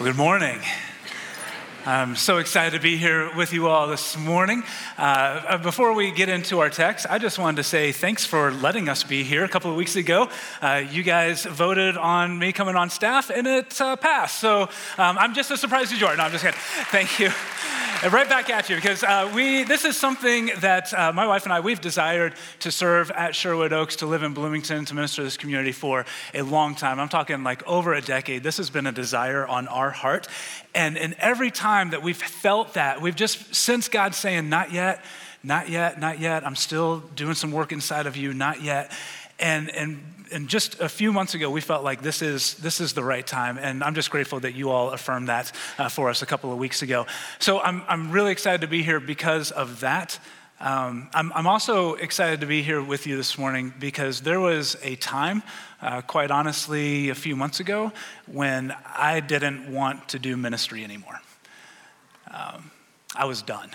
Well, good morning. I'm so excited to be here with you all this morning. Before we get into our text, I just wanted to say thanks for letting us be here. A couple of weeks ago, you guys voted on me coming on staff, and it passed. So I'm just as surprised as you are. No, I'm just kidding. Thank you. And right back at you, because this is something that my wife and I, we've desired to serve at Sherwood Oaks, to live in Bloomington, to minister to this community for a long time. I'm talking like over a decade. This has been a desire on our heart. And every time that we've felt that, we've just sensed God saying, not yet, not yet, not yet. I'm still doing some work inside of you, not yet. And just a few months ago, we felt like this is the right time, and I'm just grateful that you all affirmed that for us a couple of weeks ago. So I'm really excited to be here because of that. I'm also excited to be here with you this morning because there was a time, quite honestly, a few months ago, when I didn't want to do ministry anymore. I was done.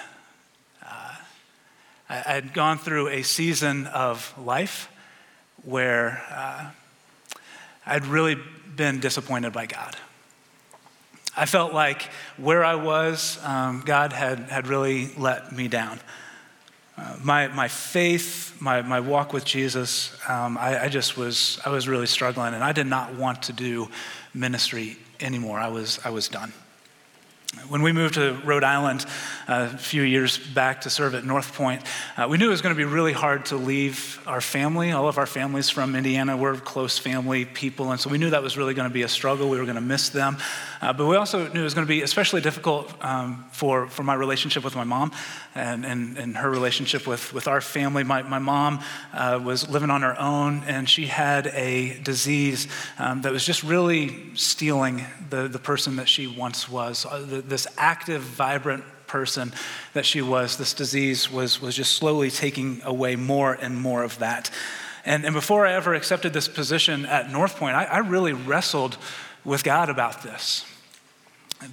I had gone through a season of life where I'd really been disappointed by God. I felt like where I was, God had really let me down. My faith, my walk with Jesus, I was really struggling, and I did not want to do ministry anymore. I was done. When we moved to Rhode Island a few years back to serve at North Point, we knew it was going to be really hard to leave our family. All of our families from Indiana were close family people, and so we knew that was really going to be a struggle. We were going to miss them. But we also knew it was going to be especially difficult for my relationship with my mom and her relationship with our family. My mom was living on her own, and she had a disease that was just really stealing the person that she once was. This active, vibrant person that she was, this disease was just slowly taking away more and more of that. And before I ever accepted this position at North Point, I really wrestled with God about this,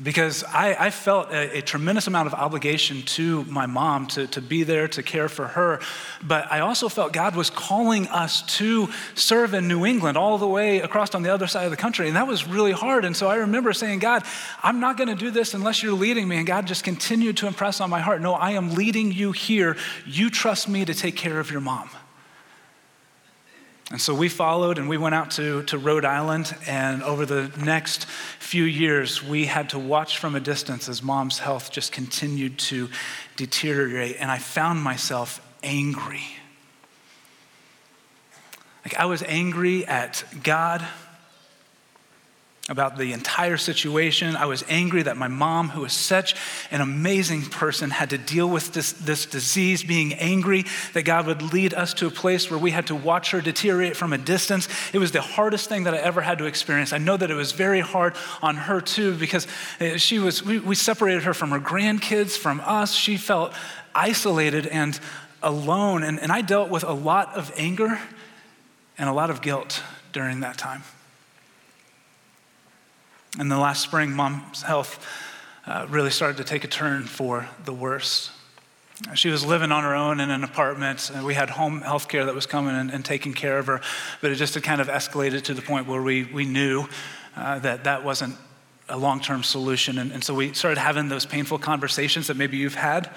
because I felt a tremendous amount of obligation to my mom to be there, to care for her. But I also felt God was calling us to serve in New England all the way across on the other side of the country. And that was really hard. And so I remember saying, God, I'm not going to do this unless you're leading me. And God just continued to impress on my heart, no, I am leading you here. You trust me to take care of your mom. And so we followed, and we went out to Rhode Island, and over the next few years, we had to watch from a distance as Mom's health just continued to deteriorate, and I found myself angry. Like, I was angry at God about the entire situation. I was angry that my mom, who was such an amazing person, had to deal with this disease, being angry that God would lead us to a place where we had to watch her deteriorate from a distance. It was the hardest thing that I ever had to experience. I know that it was very hard on her too, because we separated her from her grandkids, from us. She felt isolated and alone. And I dealt with a lot of anger and a lot of guilt during that time. And then last spring, Mom's health really started to take a turn for the worse. She was living on her own in an apartment. And we had home health care that was coming and taking care of her, but it just had kind of escalated to the point where we knew that wasn't a long-term solution. And so we started having those painful conversations that maybe you've had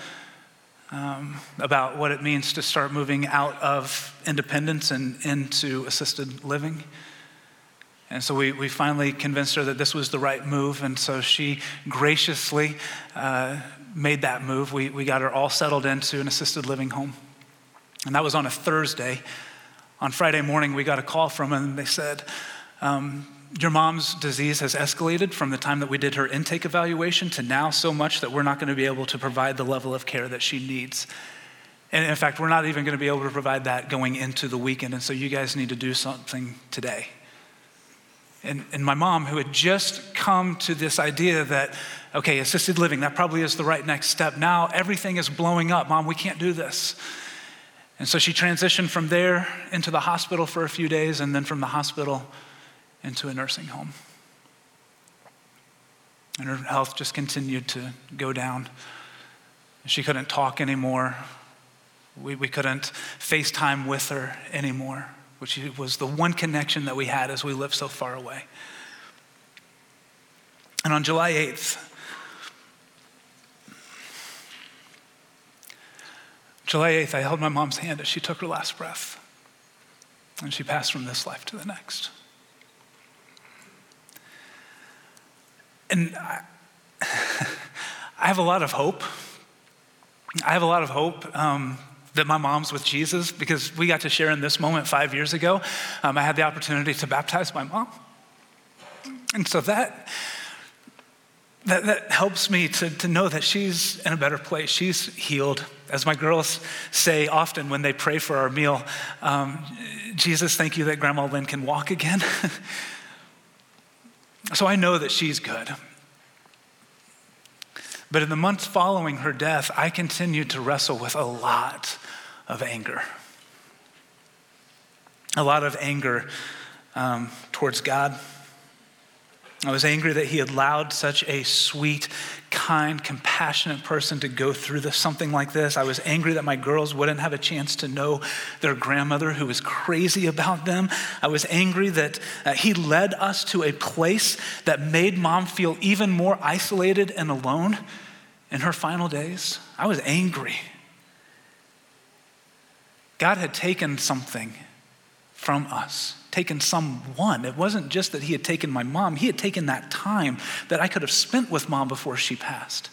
about what it means to start moving out of independence and into assisted living. And so we finally convinced her that this was the right move, and so she graciously made that move. We got her all settled into an assisted living home. And that was on a Thursday. On Friday morning, we got a call from them, and they said, your mom's disease has escalated from the time that we did her intake evaluation to now so much that we're not going to be able to provide the level of care that she needs. And in fact, we're not even going to be able to provide that going into the weekend, and so you guys need to do something today. And my mom, who had just come to this idea that, okay, assisted living, that probably is the right next step. Now everything is blowing up. Mom, we can't do this. And so she transitioned from there into the hospital for a few days, and then from the hospital into a nursing home. And her health just continued to go down. She couldn't talk anymore. We couldn't FaceTime with her anymore, which was the one connection that we had as we lived so far away. And on July 8th, I held my mom's hand as she took her last breath, and she passed from this life to the next. And I have a lot of hope. That my mom's with Jesus, because we got to share in this moment 5 years ago. I had the opportunity to baptize my mom. And so that helps me to know that she's in a better place. She's healed. As my girls say often when they pray for our meal, Jesus, thank you that Grandma Lynn can walk again. So I know that she's good. But in the months following her death, I continued to wrestle with a lot of anger. A lot of anger towards God. I was angry that he allowed such a sweet, kind, compassionate person to go through something like this. I was angry that my girls wouldn't have a chance to know their grandmother who was crazy about them. I was angry that he led us to a place that made mom feel even more isolated and alone in her final days. I was angry. God had taken something from us. Taken someone. It wasn't just that he had taken my mom. He had taken that time that I could have spent with mom before she passed.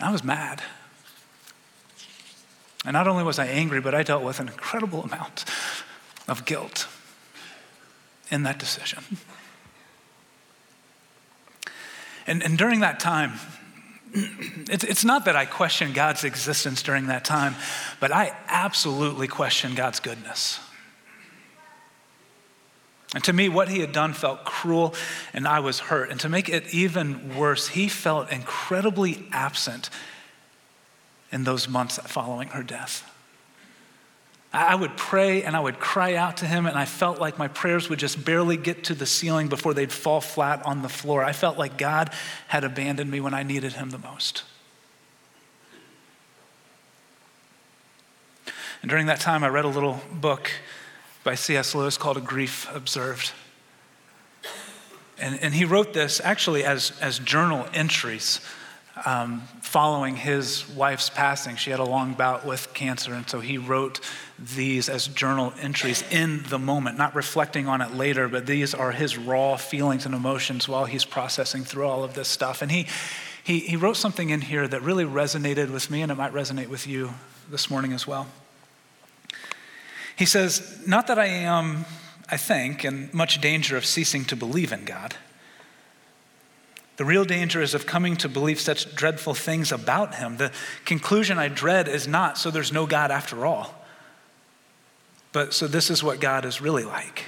And I was mad. And not only was I angry, but I dealt with an incredible amount of guilt in that decision. And during that time, it's not that I questioned God's existence during that time, but I absolutely questioned God's goodness. And to me, what he had done felt cruel, and I was hurt. And to make it even worse, he felt incredibly absent in those months following her death. I would pray and I would cry out to him, and I felt like my prayers would just barely get to the ceiling before they'd fall flat on the floor. I felt like God had abandoned me when I needed him the most. And during that time, I read a little book by C.S. Lewis called A Grief Observed. And he wrote this actually as journal entries following his wife's passing. She had a long bout with cancer, and so he wrote these as journal entries in the moment, not reflecting on it later, but these are his raw feelings and emotions while he's processing through all of this stuff. And he wrote something in here that really resonated with me, and it might resonate with you this morning as well. He says, not that I am, I think, in much danger of ceasing to believe in God. The real danger is of coming to believe such dreadful things about him. The conclusion I dread is not, so there's no God after all, but so this is what God is really like.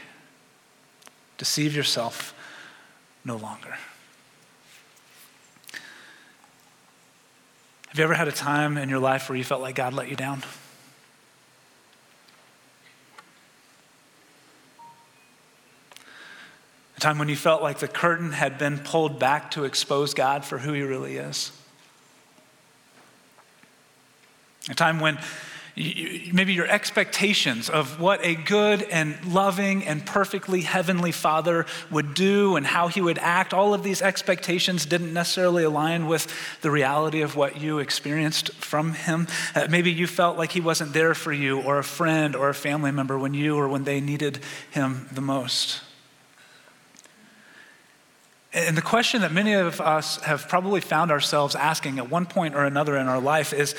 Deceive yourself no longer. Have you ever had a time in your life where you felt like God let you down? Time when you felt like the curtain had been pulled back to expose God for who he really is. A time when maybe your expectations of what a good and loving and perfectly heavenly Father would do and how he would act, all of these expectations didn't necessarily align with the reality of what you experienced from him. Maybe you felt like he wasn't there for you or a friend or a family member when you or when they needed him the most. And the question that many of us have probably found ourselves asking at one point or another in our life is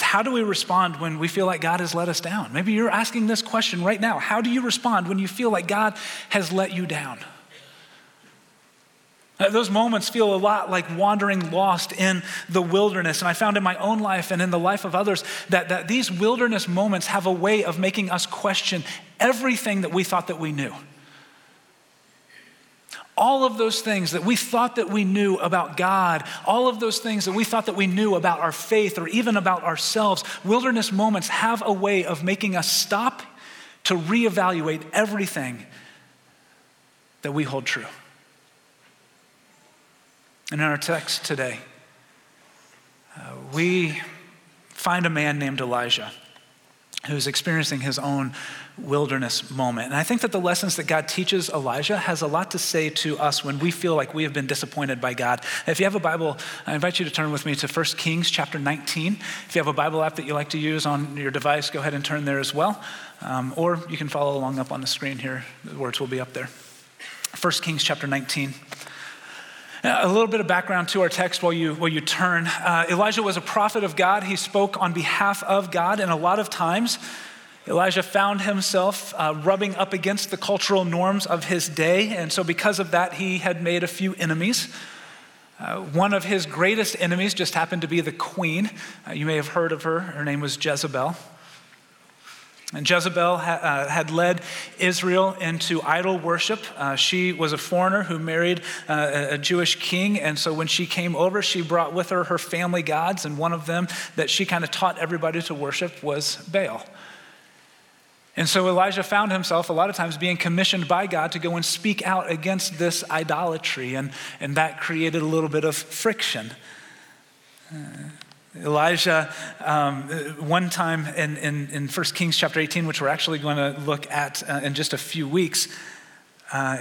how do we respond when we feel like God has let us down? Maybe you're asking this question right now. How do you respond when you feel like God has let you down? Those moments feel a lot like wandering lost in the wilderness. And I found in my own life and in the life of others that these wilderness moments have a way of making us question everything that we thought that we knew. All of those things that we thought that we knew about God, all of those things that we thought that we knew about our faith or even about ourselves, wilderness moments have a way of making us stop to reevaluate everything that we hold true. And in our text today, we find a man named Elijah who's experiencing his own wilderness moment. And I think that the lessons that God teaches Elijah has a lot to say to us when we feel like we have been disappointed by God. If you have a Bible, I invite you to turn with me to 1 Kings chapter 19. If you have a Bible app that you like to use on your device, go ahead and turn there as well. Or you can follow along up on the screen here. The words will be up there. 1 Kings chapter 19. A little bit of background to our text while you turn. Elijah was a prophet of God. He spoke on behalf of God, and a lot of times Elijah found himself rubbing up against the cultural norms of his day, and so because of that, he had made a few enemies. One of his greatest enemies just happened to be the queen. You may have heard of her. Her name was Jezebel. And Jezebel had led Israel into idol worship. She was a foreigner who married a Jewish king. And so when she came over, she brought with her her family gods. And one of them that she kind of taught everybody to worship was Baal. And so Elijah found himself a lot of times being commissioned by God to go and speak out against this idolatry. And that created a little bit of friction. Elijah, one time in 1 Kings chapter 18, which we're actually going to look at in just a few weeks,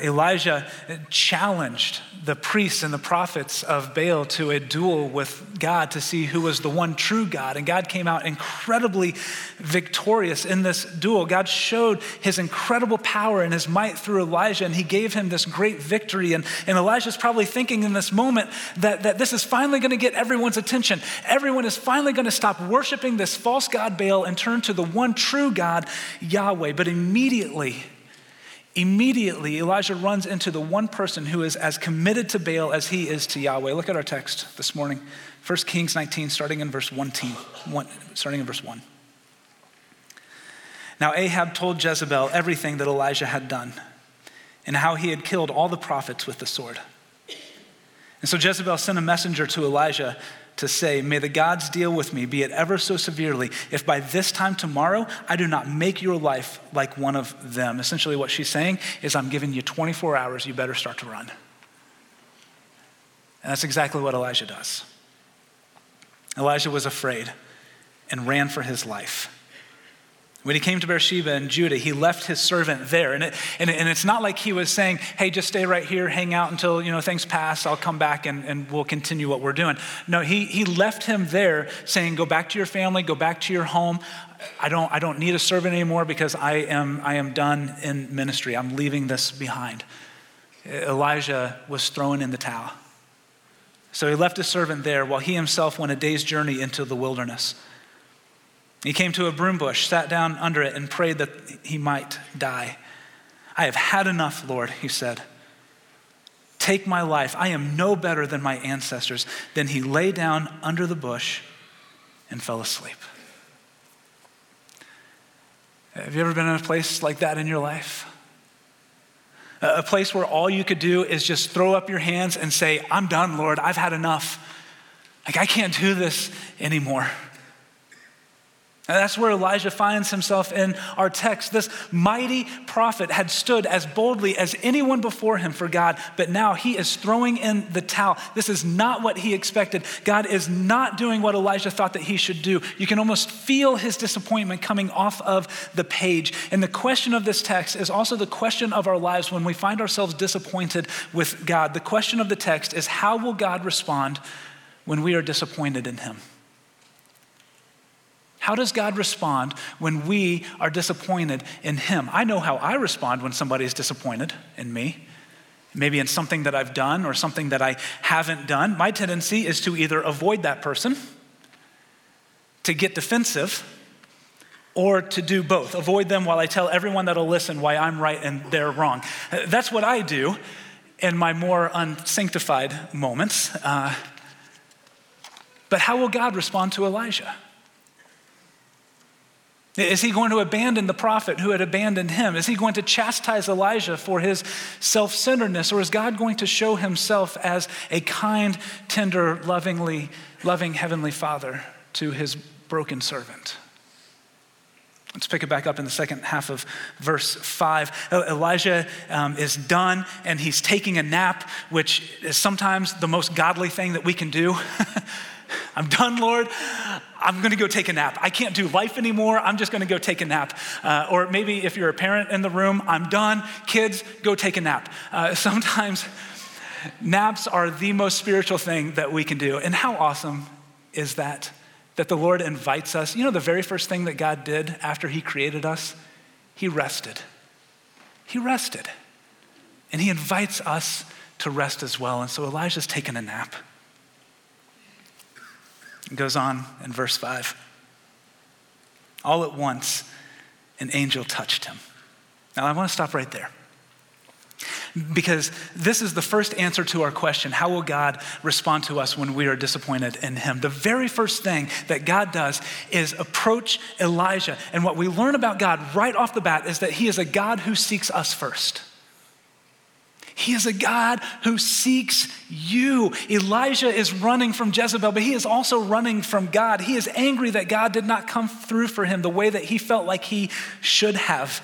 Elijah challenged the priests and the prophets of Baal to a duel with God to see who was the one true God. And God came out incredibly victorious in this duel. God showed his incredible power and his might through Elijah, and he gave him this great victory. And Elijah's probably thinking in this moment that this is finally going to get everyone's attention. Everyone is finally going to stop worshiping this false god Baal and turn to the one true God, Yahweh. But immediately, Elijah runs into the one person who is as committed to Baal as he is to Yahweh. Look at our text this morning, 1 Kings 19, starting in verse 1. Now Ahab told Jezebel everything that Elijah had done and how he had killed all the prophets with the sword. And so Jezebel sent a messenger to Elijah to say, "May the gods deal with me, be it ever so severely, if by this time tomorrow I do not make your life like one of them." Essentially what she's saying is, I'm giving you 24 hours, you better start to run. And that's exactly what Elijah does. Elijah was afraid and ran for his life. When he came to Beersheba in Judah, he left his servant there. And it's not like he was saying, hey, just stay right here, hang out until things pass, I'll come back and we'll continue what we're doing. No, he left him there saying, go back to your family, go back to your home. I don't need a servant anymore because I am done in ministry. I'm leaving this behind. Elijah was thrown in the towel. So he left his servant there while he himself went a day's journey into the wilderness. He came to a broom bush, sat down under it, and prayed that he might die. I have had enough, Lord, he said. Take my life. I am no better than my ancestors. Then he lay down under the bush and fell asleep. Have you ever been in a place like that in your life? A place where all you could do is just throw up your hands and say, I'm done, Lord. I've had enough. Like, I can't do this anymore. And that's where Elijah finds himself in our text. This mighty prophet had stood as boldly as anyone before him for God, but now he is throwing in the towel. This is not what he expected. God is not doing what Elijah thought that he should do. You can almost feel his disappointment coming off of the page. And the question of this text is also the question of our lives when we find ourselves disappointed with God. The question of the text is, how will God respond when we are disappointed in him? How does God respond when we are disappointed in him? I know how I respond when somebody is disappointed in me, maybe in something that I've done or something that I haven't done. My tendency is to either avoid that person, to get defensive, or to do both. Avoid them while I tell everyone that'll listen why I'm right and they're wrong. That's what I do in my more unsanctified moments. But how will God respond to Elijah? Is he going to abandon the prophet who had abandoned him? Is he going to chastise Elijah for his self-centeredness? Or is God going to show himself as a kind, tender, loving heavenly father to his broken servant? Let's pick it back up in the second half of verse 5. Elijah is done and he's taking a nap, which is sometimes the most godly thing that we can do. I'm done, Lord. I'm gonna go take a nap. I can't do life anymore. I'm just gonna go take a nap. Or maybe if you're a parent in the room, I'm done. Kids, go take a nap. Sometimes naps are the most spiritual thing that we can do. And how awesome is that? That the Lord invites us. You know, the very first thing that God did after he created us, he rested. He rested. And he invites us to rest as well. And so Elijah's taking a nap. It goes on in verse 5. All at once, an angel touched him. Now I want to stop right there, because this is the first answer to our question: how will God respond to us when we are disappointed in him? The very first thing that God does is approach Elijah. And what we learn about God right off the bat is that he is a God who seeks us first. He is a God who seeks you. Elijah is running from Jezebel, but he is also running from God. He is angry that God did not come through for him the way that he felt like he should have.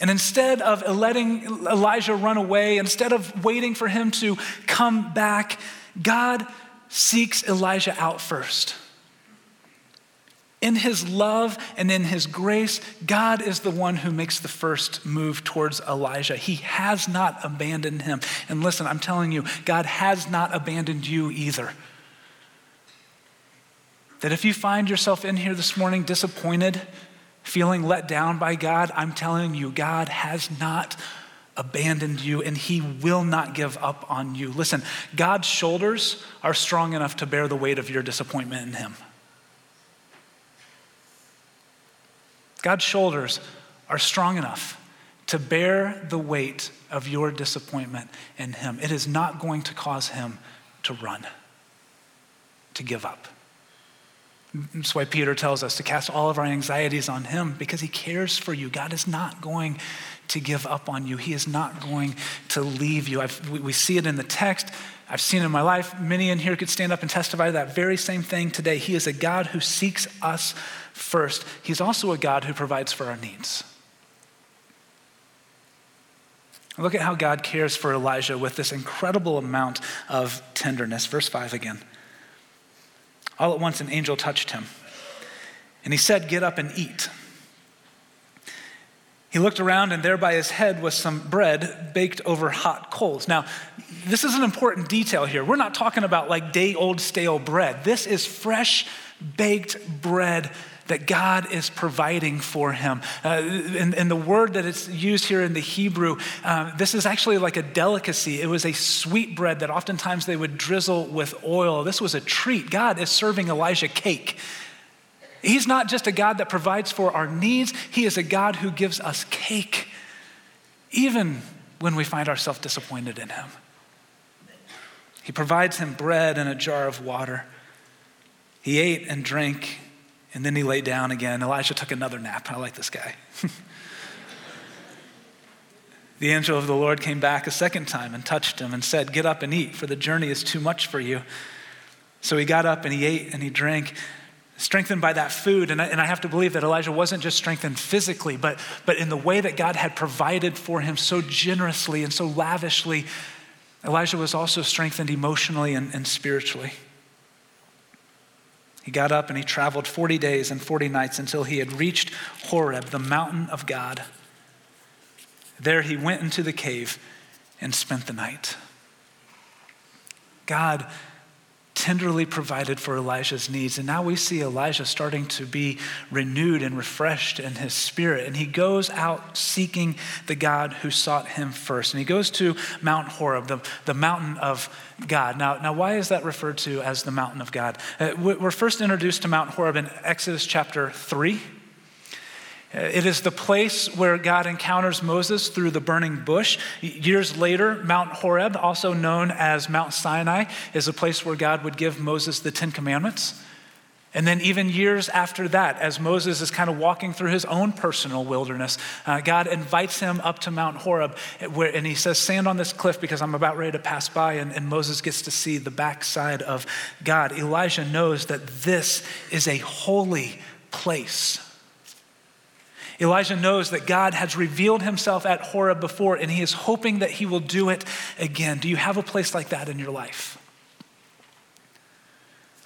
And instead of letting Elijah run away, instead of waiting for him to come back, God seeks Elijah out first. In his love and in his grace, God is the one who makes the first move towards Elijah. He has not abandoned him. And listen, I'm telling you, God has not abandoned you either. That if you find yourself in here this morning disappointed, feeling let down by God, I'm telling you, God has not abandoned you, and he will not give up on you. Listen, God's shoulders are strong enough to bear the weight of your disappointment in him. God's shoulders are strong enough to bear the weight of your disappointment in him. It is not going to cause him to run, to give up. That's why Peter tells us to cast all of our anxieties on him, because he cares for you. God is not going to give up on you. He is not going to leave you. We see it in the text. I've seen it in my life. Many in here could stand up and testify to that very same thing today. He is a God who seeks us first. He's also a God who provides for our needs. Look at how God cares for Elijah with this incredible amount of tenderness. Verse 5 again. All at once, an angel touched him, and he said, "Get up and eat." He looked around, and there by his head was some bread baked over hot coals. Now, this is an important detail here. We're not talking about like day-old stale bread. This is fresh baked bread that God is providing for him. And the word that it's used here in the Hebrew, this is actually like a delicacy. It was a sweet bread that oftentimes they would drizzle with oil. This was a treat. God is serving Elijah cake. He's not just a God that provides for our needs. He is a God who gives us cake, even when we find ourselves disappointed in him. He provides him bread and a jar of water. He ate and drank, and then he lay down again. Elijah took another nap. I like this guy. The angel of the Lord came back a second time and touched him and said, "Get up and eat, for the journey is too much for you." So he got up and he ate and he drank, strengthened by that food. And I have to believe that Elijah wasn't just strengthened physically, but in the way that God had provided for him so generously and so lavishly, Elijah was also strengthened emotionally and spiritually. He got up and he traveled 40 days and 40 nights until he had reached Horeb, the mountain of God. There he went into the cave and spent the night. God tenderly provided for Elijah's needs. And now we see Elijah starting to be renewed and refreshed in his spirit. And he goes out seeking the God who sought him first. And he goes to Mount Horeb, the mountain of God. Now, why is that referred to as the mountain of God? We're first introduced to Mount Horeb in Exodus chapter 3. It is the place where God encounters Moses through the burning bush. Years later, Mount Horeb, also known as Mount Sinai, is a place where God would give Moses the Ten Commandments. And then even years after that, as Moses is kind of walking through his own personal wilderness, God invites him up to Mount Horeb, and he says, "Stand on this cliff because I'm about ready to pass by." And Moses gets to see the backside of God. Elijah knows that this is a holy place. Elijah knows that God has revealed himself at Horeb before, and he is hoping that he will do it again. Do you have a place like that in your life?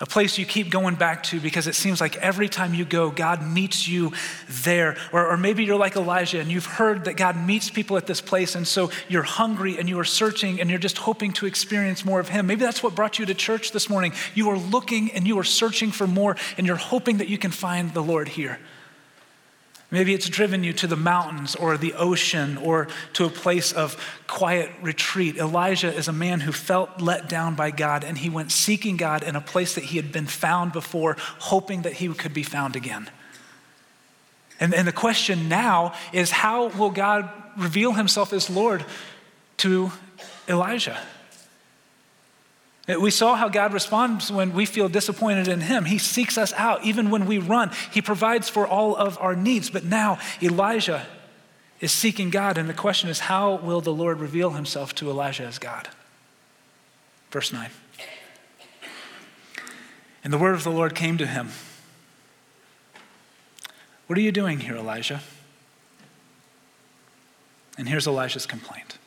A place you keep going back to because it seems like every time you go, God meets you there. Or maybe you're like Elijah and you've heard that God meets people at this place, and so you're hungry and you are searching and you're just hoping to experience more of him. Maybe that's what brought you to church this morning. You are looking and you are searching for more, and you're hoping that you can find the Lord here. Maybe it's driven you to the mountains or the ocean or to a place of quiet retreat. Elijah is a man who felt let down by God, and he went seeking God in a place that he had been found before, hoping that he could be found again. And the question now is, how will God reveal himself as Lord to Elijah? We saw how God responds when we feel disappointed in him. He seeks us out even when we run. He provides for all of our needs. But now Elijah is seeking God, and the question is, how will the Lord reveal himself to Elijah as God? Verse 9. And the word of the Lord came to him. What are you doing here, Elijah? And here's Elijah's complaint.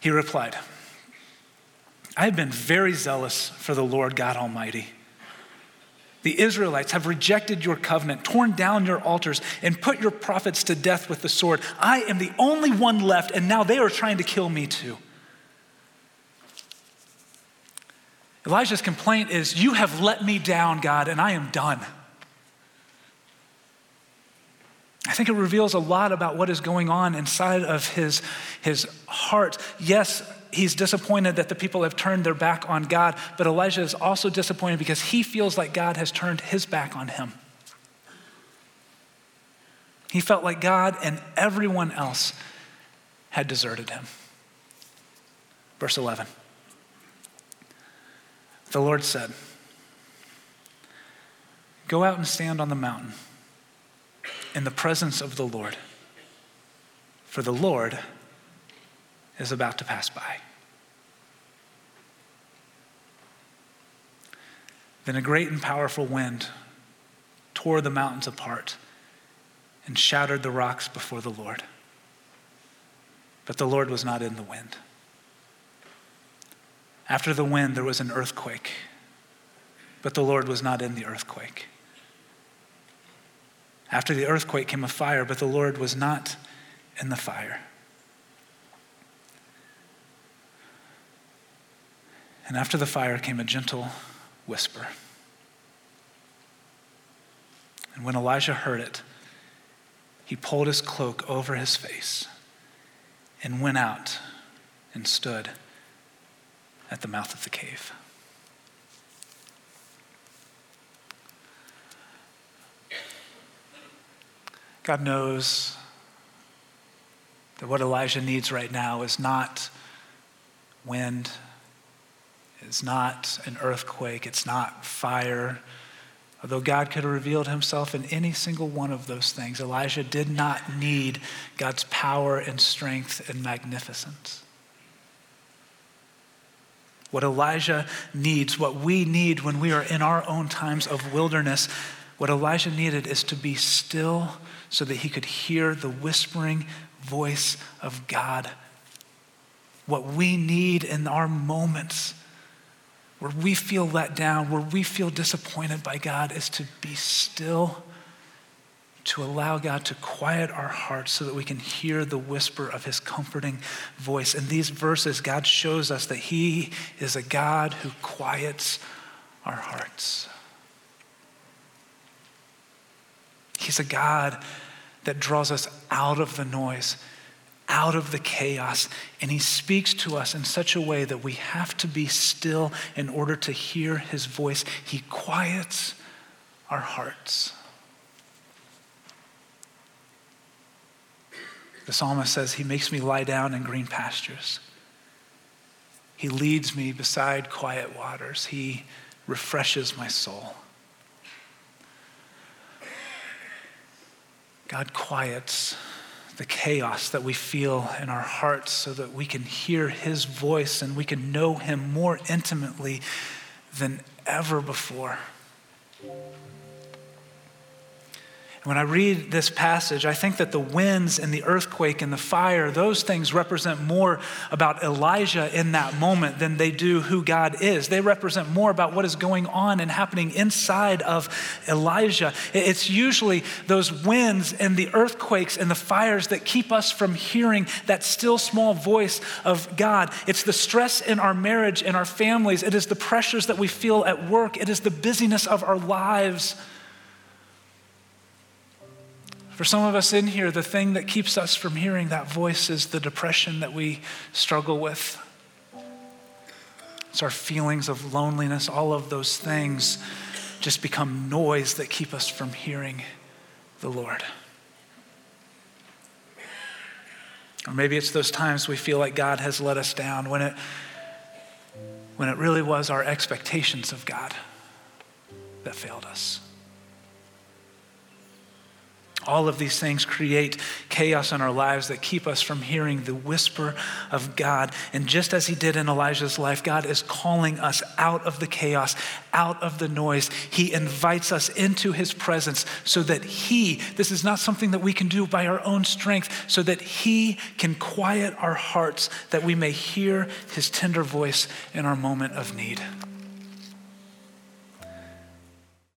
He replied, I have been very zealous for the Lord God Almighty. The Israelites have rejected your covenant, torn down your altars, and put your prophets to death with the sword. I am the only one left, and now they are trying to kill me too. Elijah's complaint is, you have let me down, God, and I am done. I think it reveals a lot about what is going on inside of his heart. Yes, he's disappointed that the people have turned their back on God, but Elijah is also disappointed because he feels like God has turned his back on him. He felt like God and everyone else had deserted him. Verse 11. The Lord said, go out and stand on the mountain in the presence of the Lord, for the Lord is about to pass by. Then a great and powerful wind tore the mountains apart and shattered the rocks before the Lord. But the Lord was not in the wind. After the wind, there was an earthquake, but the Lord was not in the earthquake. After the earthquake came a fire, but the Lord was not in the fire. And after the fire came a gentle whisper. And when Elijah heard it, he pulled his cloak over his face and went out and stood at the mouth of the cave. God knows that what Elijah needs right now is not wind. It's not an earthquake. It's not fire. Although God could have revealed himself in any single one of those things, Elijah did not need God's power and strength and magnificence. What Elijah needs, what we need when we are in our own times of wilderness, what Elijah needed is to be still so that he could hear the whispering voice of God. What we need in our moments where we feel let down, where we feel disappointed by God, is to be still, to allow God to quiet our hearts so that we can hear the whisper of his comforting voice. In these verses, God shows us that he is a God who quiets our hearts. He's a God that draws us out of the noise, out of the chaos, and he speaks to us in such a way that we have to be still in order to hear his voice. He quiets our hearts. The psalmist says, he makes me lie down in green pastures. He leads me beside quiet waters. He refreshes my soul. God quiets the chaos that we feel in our hearts so that we can hear his voice and we can know him more intimately than ever before. When I read this passage, I think that the winds and the earthquake and the fire, those things represent more about Elijah in that moment than they do who God is. They represent more about what is going on and happening inside of Elijah. It's usually those winds and the earthquakes and the fires that keep us from hearing that still small voice of God. It's the stress in our marriage, in our families. It is the pressures that we feel at work. It is the busyness of our lives. For some of us in here, the thing that keeps us from hearing that voice is the depression that we struggle with. It's our feelings of loneliness. All of those things just become noise that keep us from hearing the Lord. Or maybe it's those times we feel like God has let us down when it really was our expectations of God that failed us. All of these things create chaos in our lives that keep us from hearing the whisper of God. And just as he did in Elijah's life, God is calling us out of the chaos, out of the noise. He invites us into his presence so that this is not something that we can do by our own strength, so that he can quiet our hearts, that we may hear his tender voice in our moment of need.